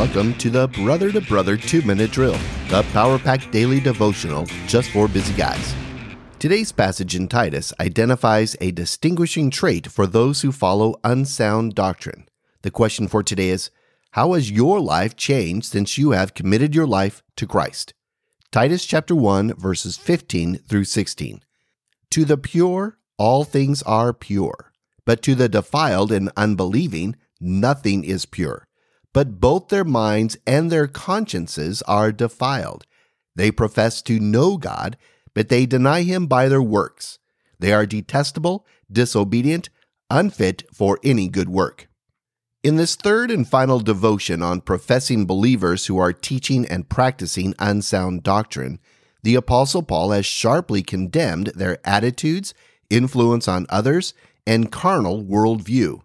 Welcome to Brother 2-Minute Drill, the power-packed daily devotional just for busy guys. Today's passage in Titus identifies a distinguishing trait for those who follow unsound doctrine. The question for today is, how has your life changed since you have committed your life to Christ? Titus chapter 1, verses 15 through 16. To the pure, all things are pure, but to the defiled and unbelieving, nothing is pure. But both their minds and their consciences are defiled. They profess to know God, but they deny him by their works. They are detestable, disobedient, unfit for any good work. In this third and final devotion on professing believers who are teaching and practicing unsound doctrine, the Apostle Paul has sharply condemned their attitudes, influence on others, and carnal worldview.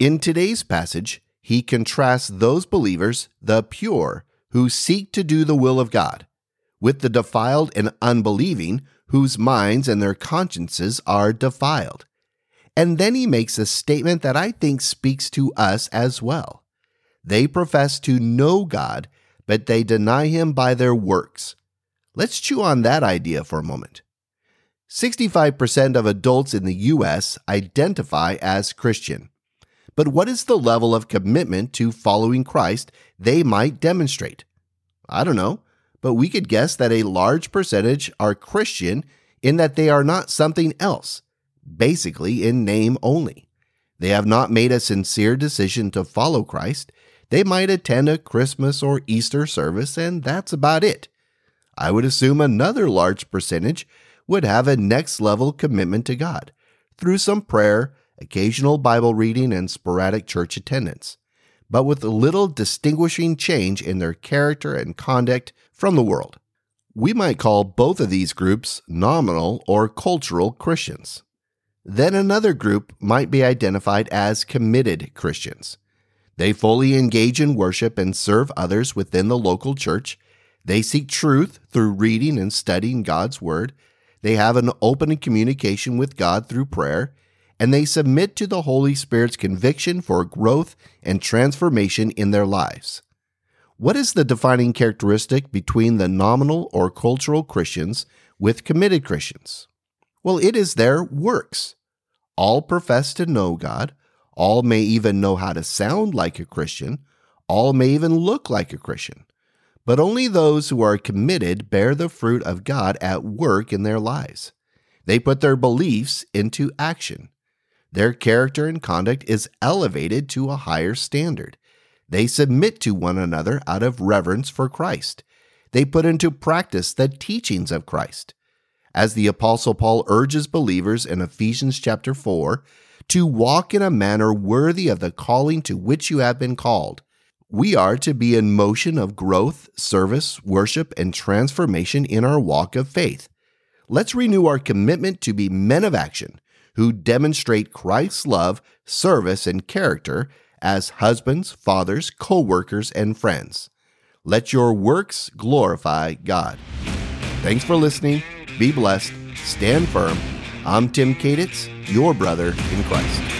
In today's passage, he contrasts those believers, the pure, who seek to do the will of God, with the defiled and unbelieving, whose minds and their consciences are defiled. And then he makes a statement that I think speaks to us as well. They profess to know God, but they deny him by their works. Let's chew on that idea for a moment. 65% of adults in the U.S. identify as Christian. But what is the level of commitment to following Christ they might demonstrate? I don't know, but we could guess that a large percentage are Christian in that they are not something else, basically in name only. They have not made a sincere decision to follow Christ. They might attend a Christmas or Easter service, and that's about it. I would assume another large percentage would have a next-level commitment to God through some prayer, occasional Bible reading, and sporadic church attendance, but with little distinguishing change in their character and conduct from the world. We might call both of these groups nominal or cultural Christians. Then another group might be identified as committed Christians. They fully engage in worship and serve others within the local church. They seek truth through reading and studying God's Word. They have an open communication with God through prayer, and they submit to the Holy Spirit's conviction for growth and transformation in their lives. What is the defining characteristic between the nominal or cultural Christians with committed Christians? Well, it is their works. All profess to know God. All may even know how to sound like a Christian. All may even look like a Christian. But only those who are committed bear the fruit of God at work in their lives. They put their beliefs into action. Their character and conduct is elevated to a higher standard. They submit to one another out of reverence for Christ. They put into practice the teachings of Christ. As the Apostle Paul urges believers in Ephesians chapter 4, to walk in a manner worthy of the calling to which you have been called, we are to be in motion of growth, service, worship, and transformation in our walk of faith. Let's renew our commitment to be men of action, who demonstrate Christ's love, service, and character as husbands, fathers, co-workers, and friends. Let your works glorify God. Thanks for listening. Be blessed. Stand firm. I'm Tim Kaditz, your brother in Christ.